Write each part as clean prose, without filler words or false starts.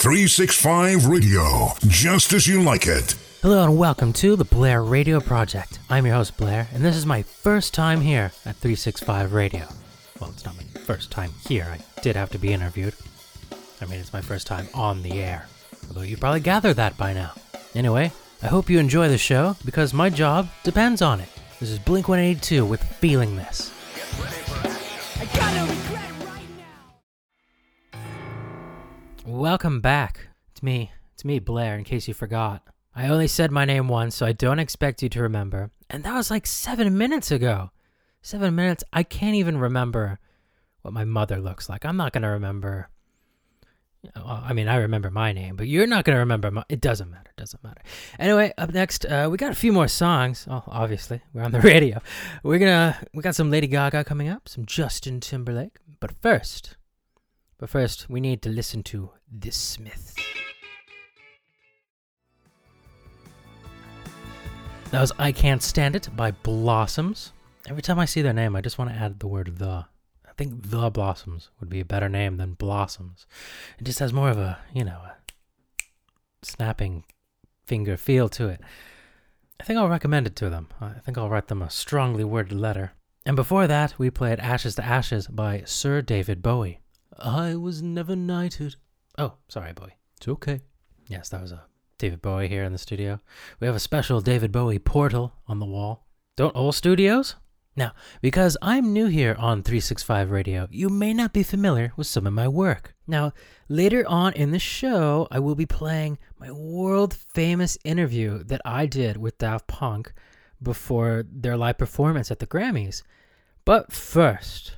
365 Radio, just as you like it. Hello and welcome to the Blair Radio Project. I'm your host, Blair, and this is my first time here at 365 Radio. Well, it's not my first time here. I did have to be interviewed. I mean, it's my first time on the air. Although you probably gathered that by now. Anyway, I hope you enjoy the show, because my job depends on it. This is Blink-182 with Feeling This. I gotta regret right now. Welcome back. It's me, Blair, in case you forgot. I only said my name once, so I don't expect you to remember. And that was like 7 minutes ago. 7 minutes, I can't even remember what my mother looks like. I'm not gonna remember. I mean, I remember my name, but you're not going to remember my... It doesn't matter. Anyway, up next, we got a few more songs. Oh, obviously, we're on the radio. We got some Lady Gaga coming up, some Justin Timberlake. But first, we need to listen to this Smith. That was I Can't Stand It by Blossoms. Every time I see their name, I just want to add the word the. I think The Blossoms would be a better name than Blossoms. It just has more of a snapping finger feel to it. I think I'll recommend it to them. I think I'll write them a strongly worded letter. And before that, we played Ashes to Ashes by Sir David Bowie. I was never knighted. Oh, sorry, Bowie. It's okay. Yes, that was David Bowie here in the studio. We have a special David Bowie portal on the wall. Don't all studios? Now, because I'm new here on 365 Radio, you may not be familiar with some of my work. Now, later on in the show, I will be playing my world-famous interview that I did with Daft Punk before their live performance at the Grammys. But first,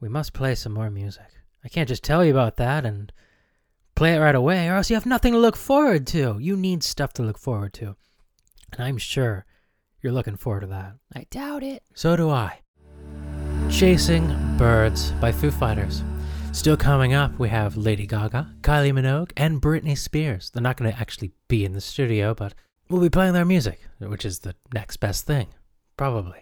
we must play some more music. I can't just tell you about that and play it right away, or else you have nothing to look forward to. You need stuff to look forward to, and I'm sure you're looking forward to that. I doubt it. So do I. Chasing Birds by Foo Fighters. Still coming up, we have Lady Gaga, Kylie Minogue, and Britney Spears. They're not going to actually be in the studio, but we'll be playing their music, which is the next best thing, probably.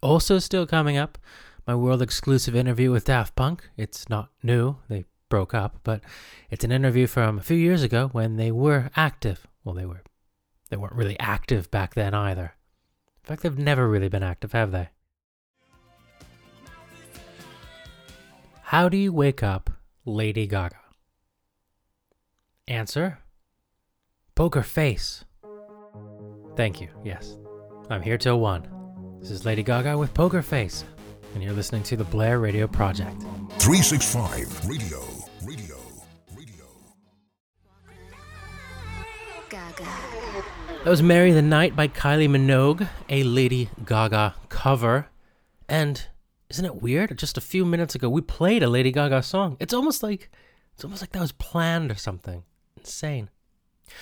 Also still coming up, my world-exclusive interview with Daft Punk. It's not new. They broke up, but it's an interview from a few years ago when they were active. Well, they weren't really active back then either. In fact, they've never really been active, have they? How do you wake up Lady Gaga? Answer: poker face. Thank you, yes. I'm here till 1. This is Lady Gaga with Poker Face, and you're listening to the Blair Radio Project. 365 Radio. Gaga. That was Marry the Night by Kylie Minogue, a Lady Gaga cover. And isn't it weird? Just a few minutes ago, we played a Lady Gaga song. It's almost like that was planned or something. Insane.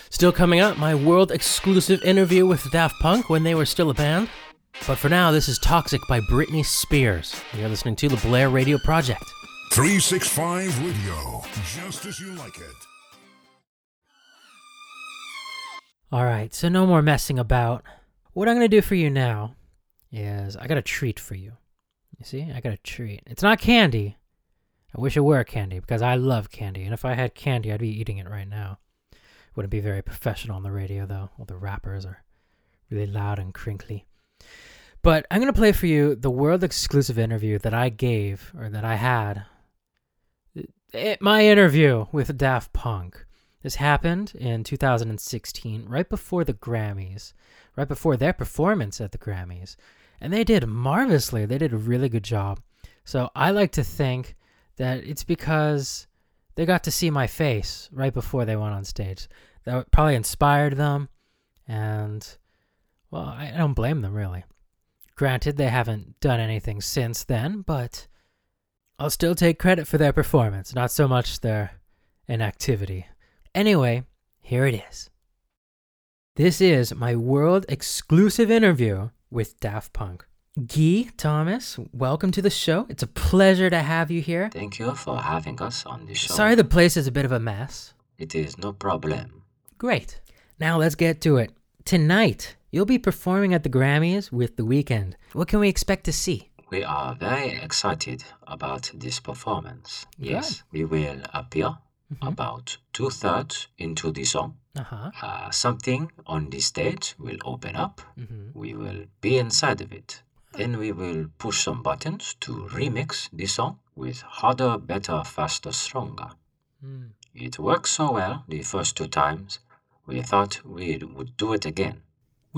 Still coming up, my world-exclusive interview with Daft Punk when they were still a band. But for now, this is Toxic by Britney Spears. You're listening to the Blair Radio Project. 365 Radio, just as you like it. Alright, so no more messing about. What I'm going to do for you now is I got a treat for you. You see, I got a treat. It's not candy. I wish it were candy because I love candy. And if I had candy, I'd be eating it right now. Wouldn't be very professional on the radio, though. All the rappers are really loud and crinkly. But I'm going to play for you the world-exclusive interview that I gave, or that I had. My interview with Daft Punk. This happened in 2016, right before the Grammys, right before their performance at the Grammys. And they did marvelously. They did a really good job. So I like to think that it's because they got to see my face right before they went on stage. That probably inspired them. And, well, I don't blame them, really. Granted, they haven't done anything since then, but I'll still take credit for their performance, not so much their inactivity. Anyway, here it is. This is my world-exclusive interview with Daft Punk. Guy Thomas, welcome to the show. It's a pleasure to have you here. Thank you for having us on the show. Sorry the place is a bit of a mess. It is no problem. Great. Now let's get to it. Tonight, you'll be performing at the Grammys with The Weeknd. What can we expect to see? We are very excited about this performance. Yes, we will appear about two-thirds into the song. Something on the stage will open up. We will be inside of it. Then we will push some buttons to remix the song with harder, better, faster, stronger. It worked so well the first two times, we thought we would do it again.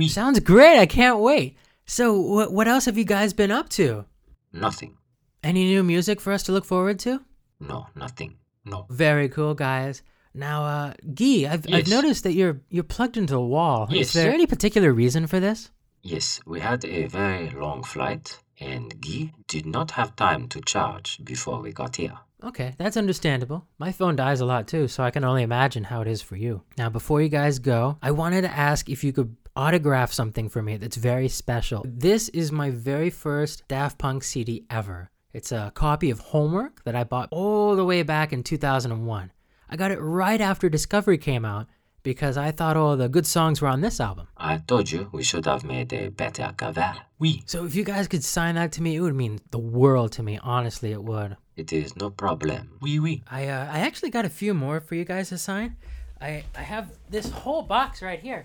Sounds great. I can't wait. So what else have you guys been up to? Nothing. Any new music for us to look forward to? No, nothing. No. Very cool, guys. Now, Guy, I've noticed that you're plugged into a wall. Yes. Is there any particular reason for this? Yes, we had a very long flight, and Guy did not have time to charge before we got here. Okay, that's understandable. My phone dies a lot too, so I can only imagine how it is for you. Now, before you guys go, I wanted to ask if you could autograph something for me that's very special. This is my very first Daft Punk CD ever. It's a copy of Homework that I bought all the way back in 2001. I got it right after Discovery came out because I thought all the good songs were on this album. I told you we should have made a better cover. Oui. So if you guys could sign that to me, it would mean the world to me. Honestly, it would. It is no problem. Oui, oui. I actually got a few more for you guys to sign. I have this whole box right here.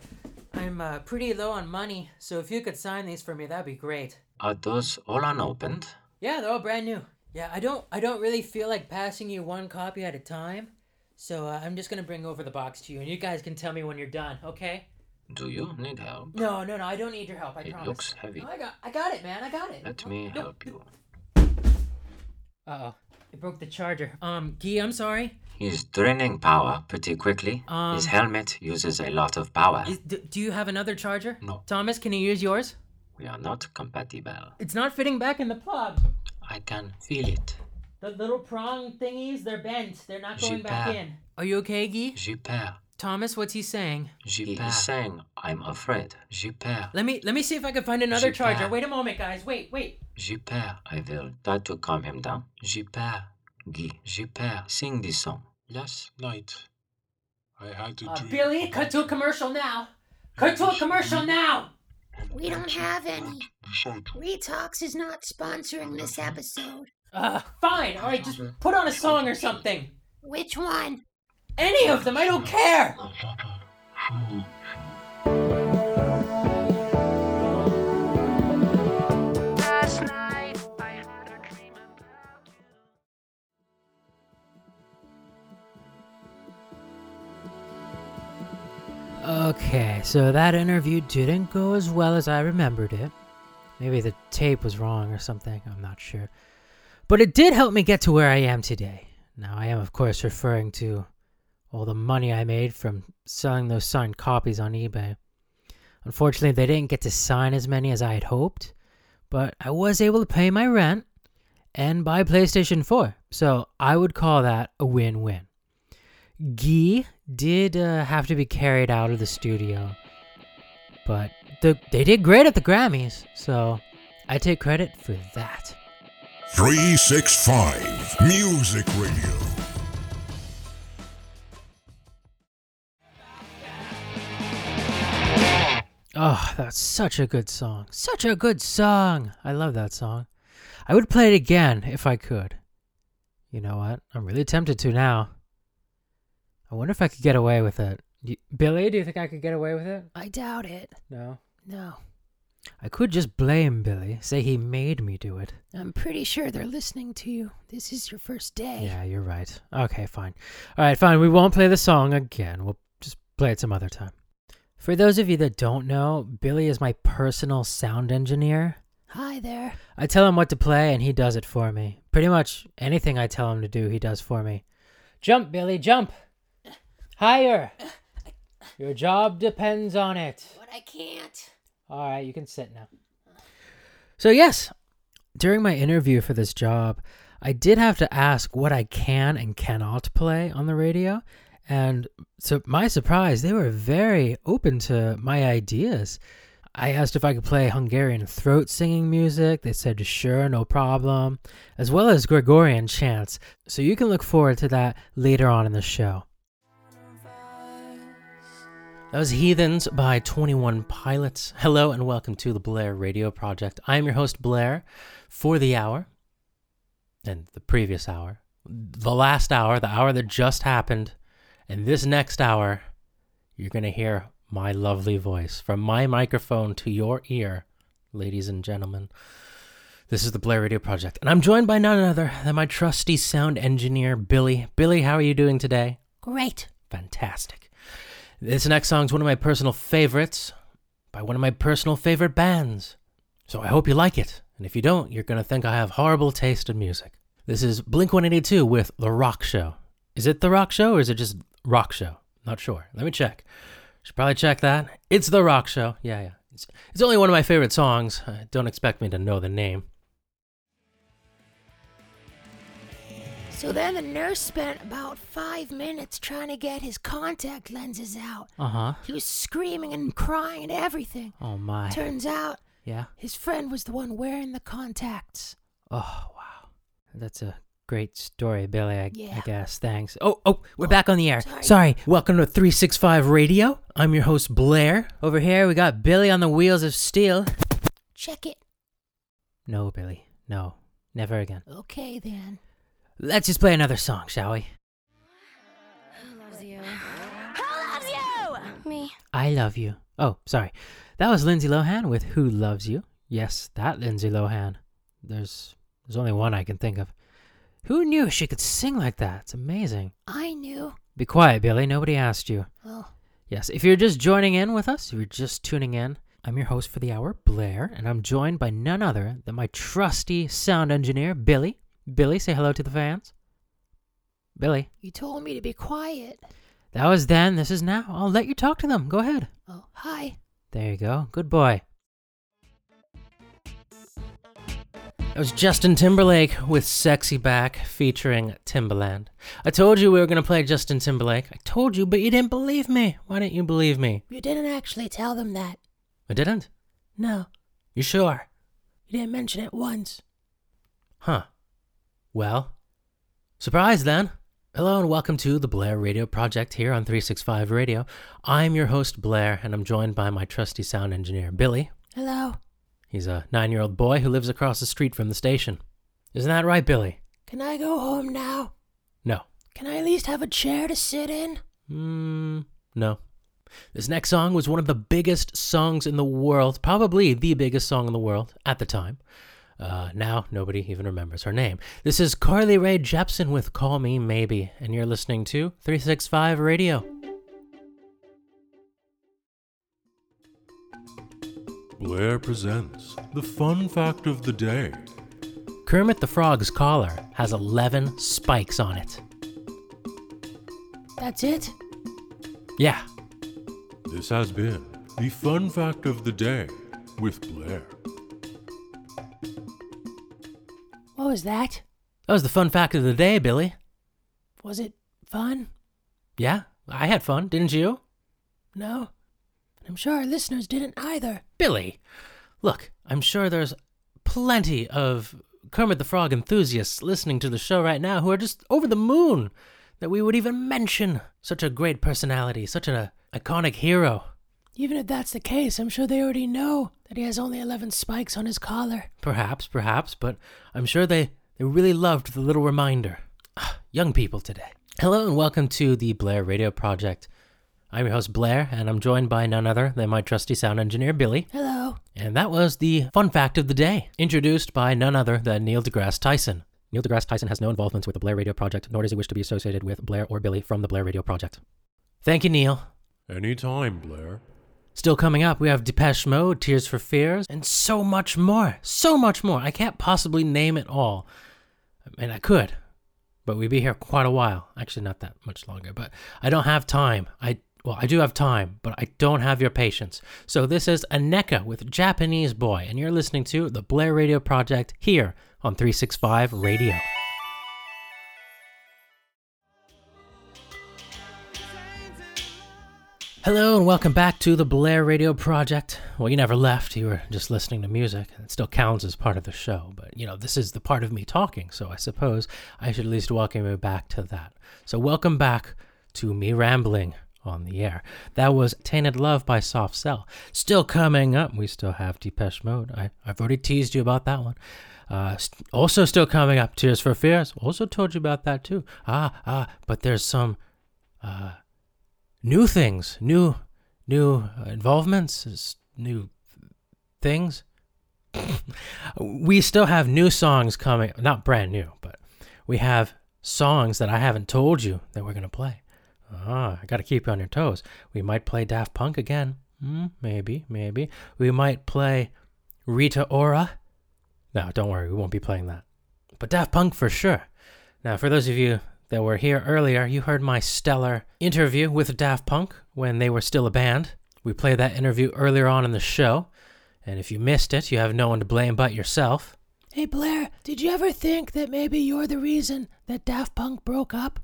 I'm pretty low on money, so if you could sign these for me, that'd be great. Are those all unopened? Yeah, they're all brand new. Yeah, I don't really feel like passing you one copy at a time, so I'm just gonna bring over the box to you, and you guys can tell me when you're done, okay? Do you need help? No, I don't need your help. I promise. It looks heavy. No, I got it, man. I got it. Let me help you. Uh-oh. It broke the charger. Guy, I'm sorry. He's draining power pretty quickly. His helmet uses a lot of power. Do you have another charger? No. Thomas, can you use yours? We are not compatible. It's not fitting back in the plug. I can feel it. The little prong thingies, they're bent. They're not going back in. Are you okay, Guy? J'ai peur. Thomas, what's he saying? He's saying, I'm afraid. J'ai peur. Let me see if I can find another charger. Wait a moment, guys. Wait. J'ai peur. I will try to calm him down. J'ai peur. Guy, j'ai peur. Sing this song. Last night, I had to dream. Billy, cut to a commercial now. Cut to a commercial now. We don't have any. Retox is not sponsoring this episode. Fine. All right, just put on a song or something. Which one? Any of them. I don't care. Last night, I had a dream about... Okay, so that interview didn't go as well as I remembered it. Maybe the tape was wrong or something, I'm not sure. But it did help me get to where I am today. Now, I am, of course, referring to all the money I made from selling those signed copies on eBay. Unfortunately, they didn't get to sign as many as I had hoped, but I was able to pay my rent and buy PlayStation 4, so I would call that a win-win. Guy did have to be carried out of the studio, but they did great at the Grammys, so I take credit for that. 365 Music Radio. Oh, that's such a good song. Such a good song. I love that song. I would play it again if I could. You know what? I'm really tempted to now. I wonder if I could get away with it. Billy, do you think I could get away with it? I doubt it. No. I could just blame Billy, say he made me do it. I'm pretty sure they're listening to you. This is your first day. Yeah, you're right. Okay, fine. All right, fine. We won't play the song again. We'll just play it some other time. For those of you that don't know, Billy is my personal sound engineer. Hi there. I tell him what to play, and he does it for me. Pretty much anything I tell him to do, he does for me. Jump, Billy, jump. Higher. Your job depends on it. But I can't. All right, you can sit now. So yes, during my interview for this job, I did have to ask what I can and cannot play on the radio. And to my surprise, they were very open to my ideas. I asked if I could play Hungarian throat singing music. They said, sure, no problem, as well as Gregorian chants. So you can look forward to that later on in the show. That was Heathens by 21 Pilots. Hello and welcome to the Blair Radio Project. I am your host, Blair, for the hour, and the previous hour, the last hour, the hour that just happened, and this next hour, you're going to hear my lovely voice from my microphone to your ear, ladies and gentlemen. This is the Blair Radio Project, and I'm joined by none other than my trusty sound engineer, Billy. Billy, how are you doing today? Great. Fantastic. This next song is one of my personal favorites by one of my personal favorite bands, so I hope you like it. And if you don't, you're going to think I have horrible taste in music. This is Blink-182 with The Rock Show. Is it The Rock Show or is it just Rock Show? Not sure. Let me check. Should probably check that. It's The Rock Show. Yeah. It's only one of my favorite songs. Don't expect me to know the name. So then the nurse spent about 5 minutes trying to get his contact lenses out. Uh-huh. He was screaming and crying and everything. Oh, my. Turns out, yeah, his friend was the one wearing the contacts. Oh, wow. That's a great story, Billy, I guess. Thanks. Oh, we're back on the air. Sorry. Welcome to 365 Radio. I'm your host, Blair. Over here, we got Billy on the wheels of steel. Check it. No, Billy. No. Never again. Okay, then. Let's just play another song, shall we? Who loves you? Who loves you? Me. I love you. Oh, sorry. That was Lindsay Lohan with Who Loves You. Yes, that Lindsay Lohan. There's only one I can think of. Who knew she could sing like that? It's amazing. I knew. Be quiet, Billy. Nobody asked you. Oh. Yes, if you're just joining in with us, if you're just tuning in, I'm your host for the hour, Blair, and I'm joined by none other than my trusty sound engineer, Billy. Billy, say hello to the fans. Billy. You told me to be quiet. That was then. This is now. I'll let you talk to them. Go ahead. Oh, hi. There you go. Good boy. That was Justin Timberlake with Sexy Back featuring Timbaland. I told you we were going to play Justin Timberlake. I told you, but you didn't believe me. Why didn't you believe me? You didn't actually tell them that. I didn't? No. You sure? You didn't mention it once. Huh. Well, surprise then. Hello and welcome to the Blair Radio Project here on 365 Radio. I'm your host, Blair, and I'm joined by my trusty sound engineer, Billy. Hello. He's a 9-year-old boy who lives across the street from the station. Isn't that right, Billy? Can I go home now? No. Can I at least have a chair to sit in? No. This next song was one of the biggest songs in the world, probably the biggest song in the world at the time. Now nobody even remembers her name. This is Carly Rae Jepsen with Call Me Maybe, and you're listening to 365 Radio. Blair presents the fun fact of the day. Kermit the Frog's collar has 11 spikes on it. That's it? Yeah. This has been the fun fact of the day with Blair. What was that? That was the fun fact of the day, Billy. Was it fun? Yeah, I had fun, didn't you? No, I'm sure our listeners didn't either. Billy, look, I'm sure there's plenty of Kermit the Frog enthusiasts listening to the show right now who are just over the moon that we would even mention such a great personality, such an iconic hero. Even if that's the case, I'm sure they already know that he has only 11 spikes on his collar. Perhaps, but I'm sure they really loved the little reminder. Young people today. Hello and welcome to the Blair Radio Project. I'm your host, Blair, and I'm joined by none other than my trusty sound engineer, Billy. Hello. And that was the fun fact of the day, introduced by none other than Neil deGrasse Tyson. Neil deGrasse Tyson has no involvement with the Blair Radio Project, nor does he wish to be associated with Blair or Billy from the Blair Radio Project. Thank you, Neil. Anytime, Blair. Still coming up, we have Depeche Mode, Tears for Fears, and so much more. I can't possibly name it all. And I could, but we'd be here quite a while. Actually, not that much longer, but I don't have time. I do have time, but I don't have your patience. So this is Aneka with Japanese Boy, and you're listening to the Blair Radio Project here on 365 Radio. Hello and welcome back to the Blair Radio Project. Well, you never left. You were just listening to music. It still counts as part of the show, but, this is the part of me talking, so I suppose I should at least welcome you back to that. So welcome back to me rambling on the air. That was Tainted Love by Soft Cell. Still coming up, we still have Depeche Mode. I've already teased you about that one. Also still coming up, Tears for Fears. Also told you about that too. But there's some new things, new involvements, new things. We still have new songs coming, not brand new, but we have songs that I haven't told you that we're going to play. I got to keep you on your toes. We might play Daft Punk again. Maybe. We might play Rita Ora. No, don't worry, we won't be playing that. But Daft Punk for sure. Now, for those of you that were here earlier, you heard my stellar interview with Daft Punk when they were still a band. We played that interview earlier on in the show. And if you missed it, you have no one to blame but yourself. Hey, Blair, did you ever think that maybe you're the reason that Daft Punk broke up?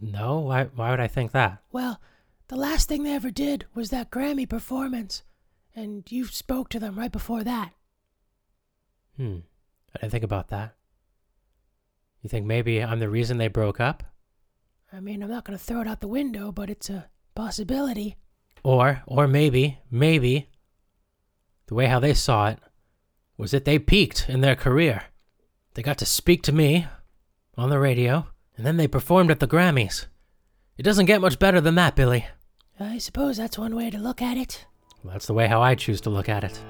No, why would I think that? Well, the last thing they ever did was that Grammy performance, and you spoke to them right before that. I didn't think about that. You think maybe I'm the reason they broke up? I mean, I'm not going to throw it out the window, but it's a possibility. Or maybe, the way how they saw it was that they peaked in their career. They got to speak to me on the radio, and then they performed at the Grammys. It doesn't get much better than that, Billy. I suppose that's one way to look at it. Well, that's the way how I choose to look at it.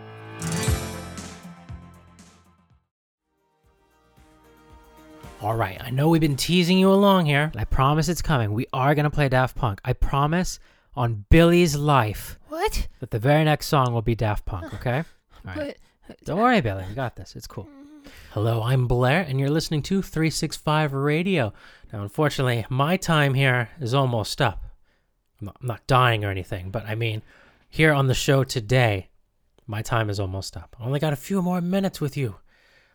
All right, I know we've been teasing you along here. I promise it's coming. We are going to play Daft Punk. I promise on Billy's life. What? That the very next song will be Daft Punk, okay? All right. But don't worry, Billy. We got this. It's cool. Hello, I'm Blair, and you're listening to 365 Radio. Now, unfortunately, my time here is almost up. I'm not dying or anything, but I mean, here on the show today, my time is almost up. I only got a few more minutes with you.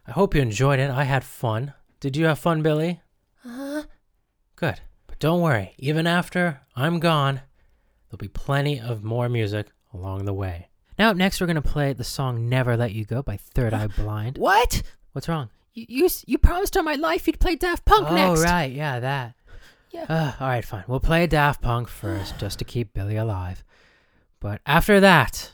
I hope you enjoyed it. I had fun. Did you have fun, Billy? Uh-huh. Good. But don't worry. Even after I'm gone, there'll be plenty of more music along the way. Now up next, we're going to play the song Never Let You Go by Third Eye Blind. What? What's wrong? You promised on my life you'd play Daft Punk next. Oh, right. Yeah, that. Yeah. All right, fine. We'll play Daft Punk first just to keep Billy alive. But after that,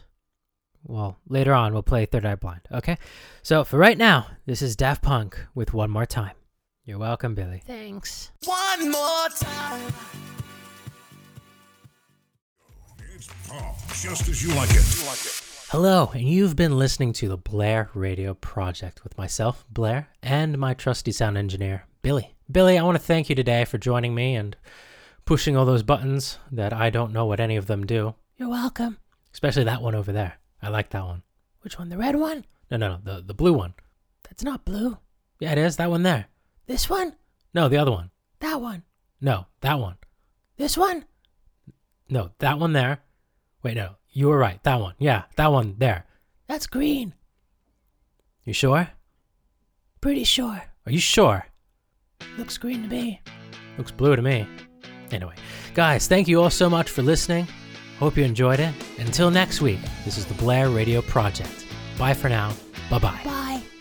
well, later on, we'll play Third Eye Blind, okay? So for right now, this is Daft Punk with One More Time. You're welcome, Billy. Thanks. One more time. Oh, just as you like it. Hello, and you've been listening to the Blair Radio Project with myself, Blair, and my trusty sound engineer, Billy. Billy, I want to thank you today for joining me and pushing all those buttons that I don't know what any of them do. You're welcome. Especially that one over there. I like that one. Which one? The red one? No, the blue one. That's not blue. Yeah, it is. That one there. This one? No, the other one. That one? No, that one. This one? No, that one there. Wait, no, you were right. That one. Yeah, that one there. That's green. You sure? Pretty sure. Are you sure? Looks green to me. Looks blue to me. Anyway, guys, thank you all so much for listening. Hope you enjoyed it. Until next week, this is the Blair Radio Project. Bye for now. Bye-bye. Bye.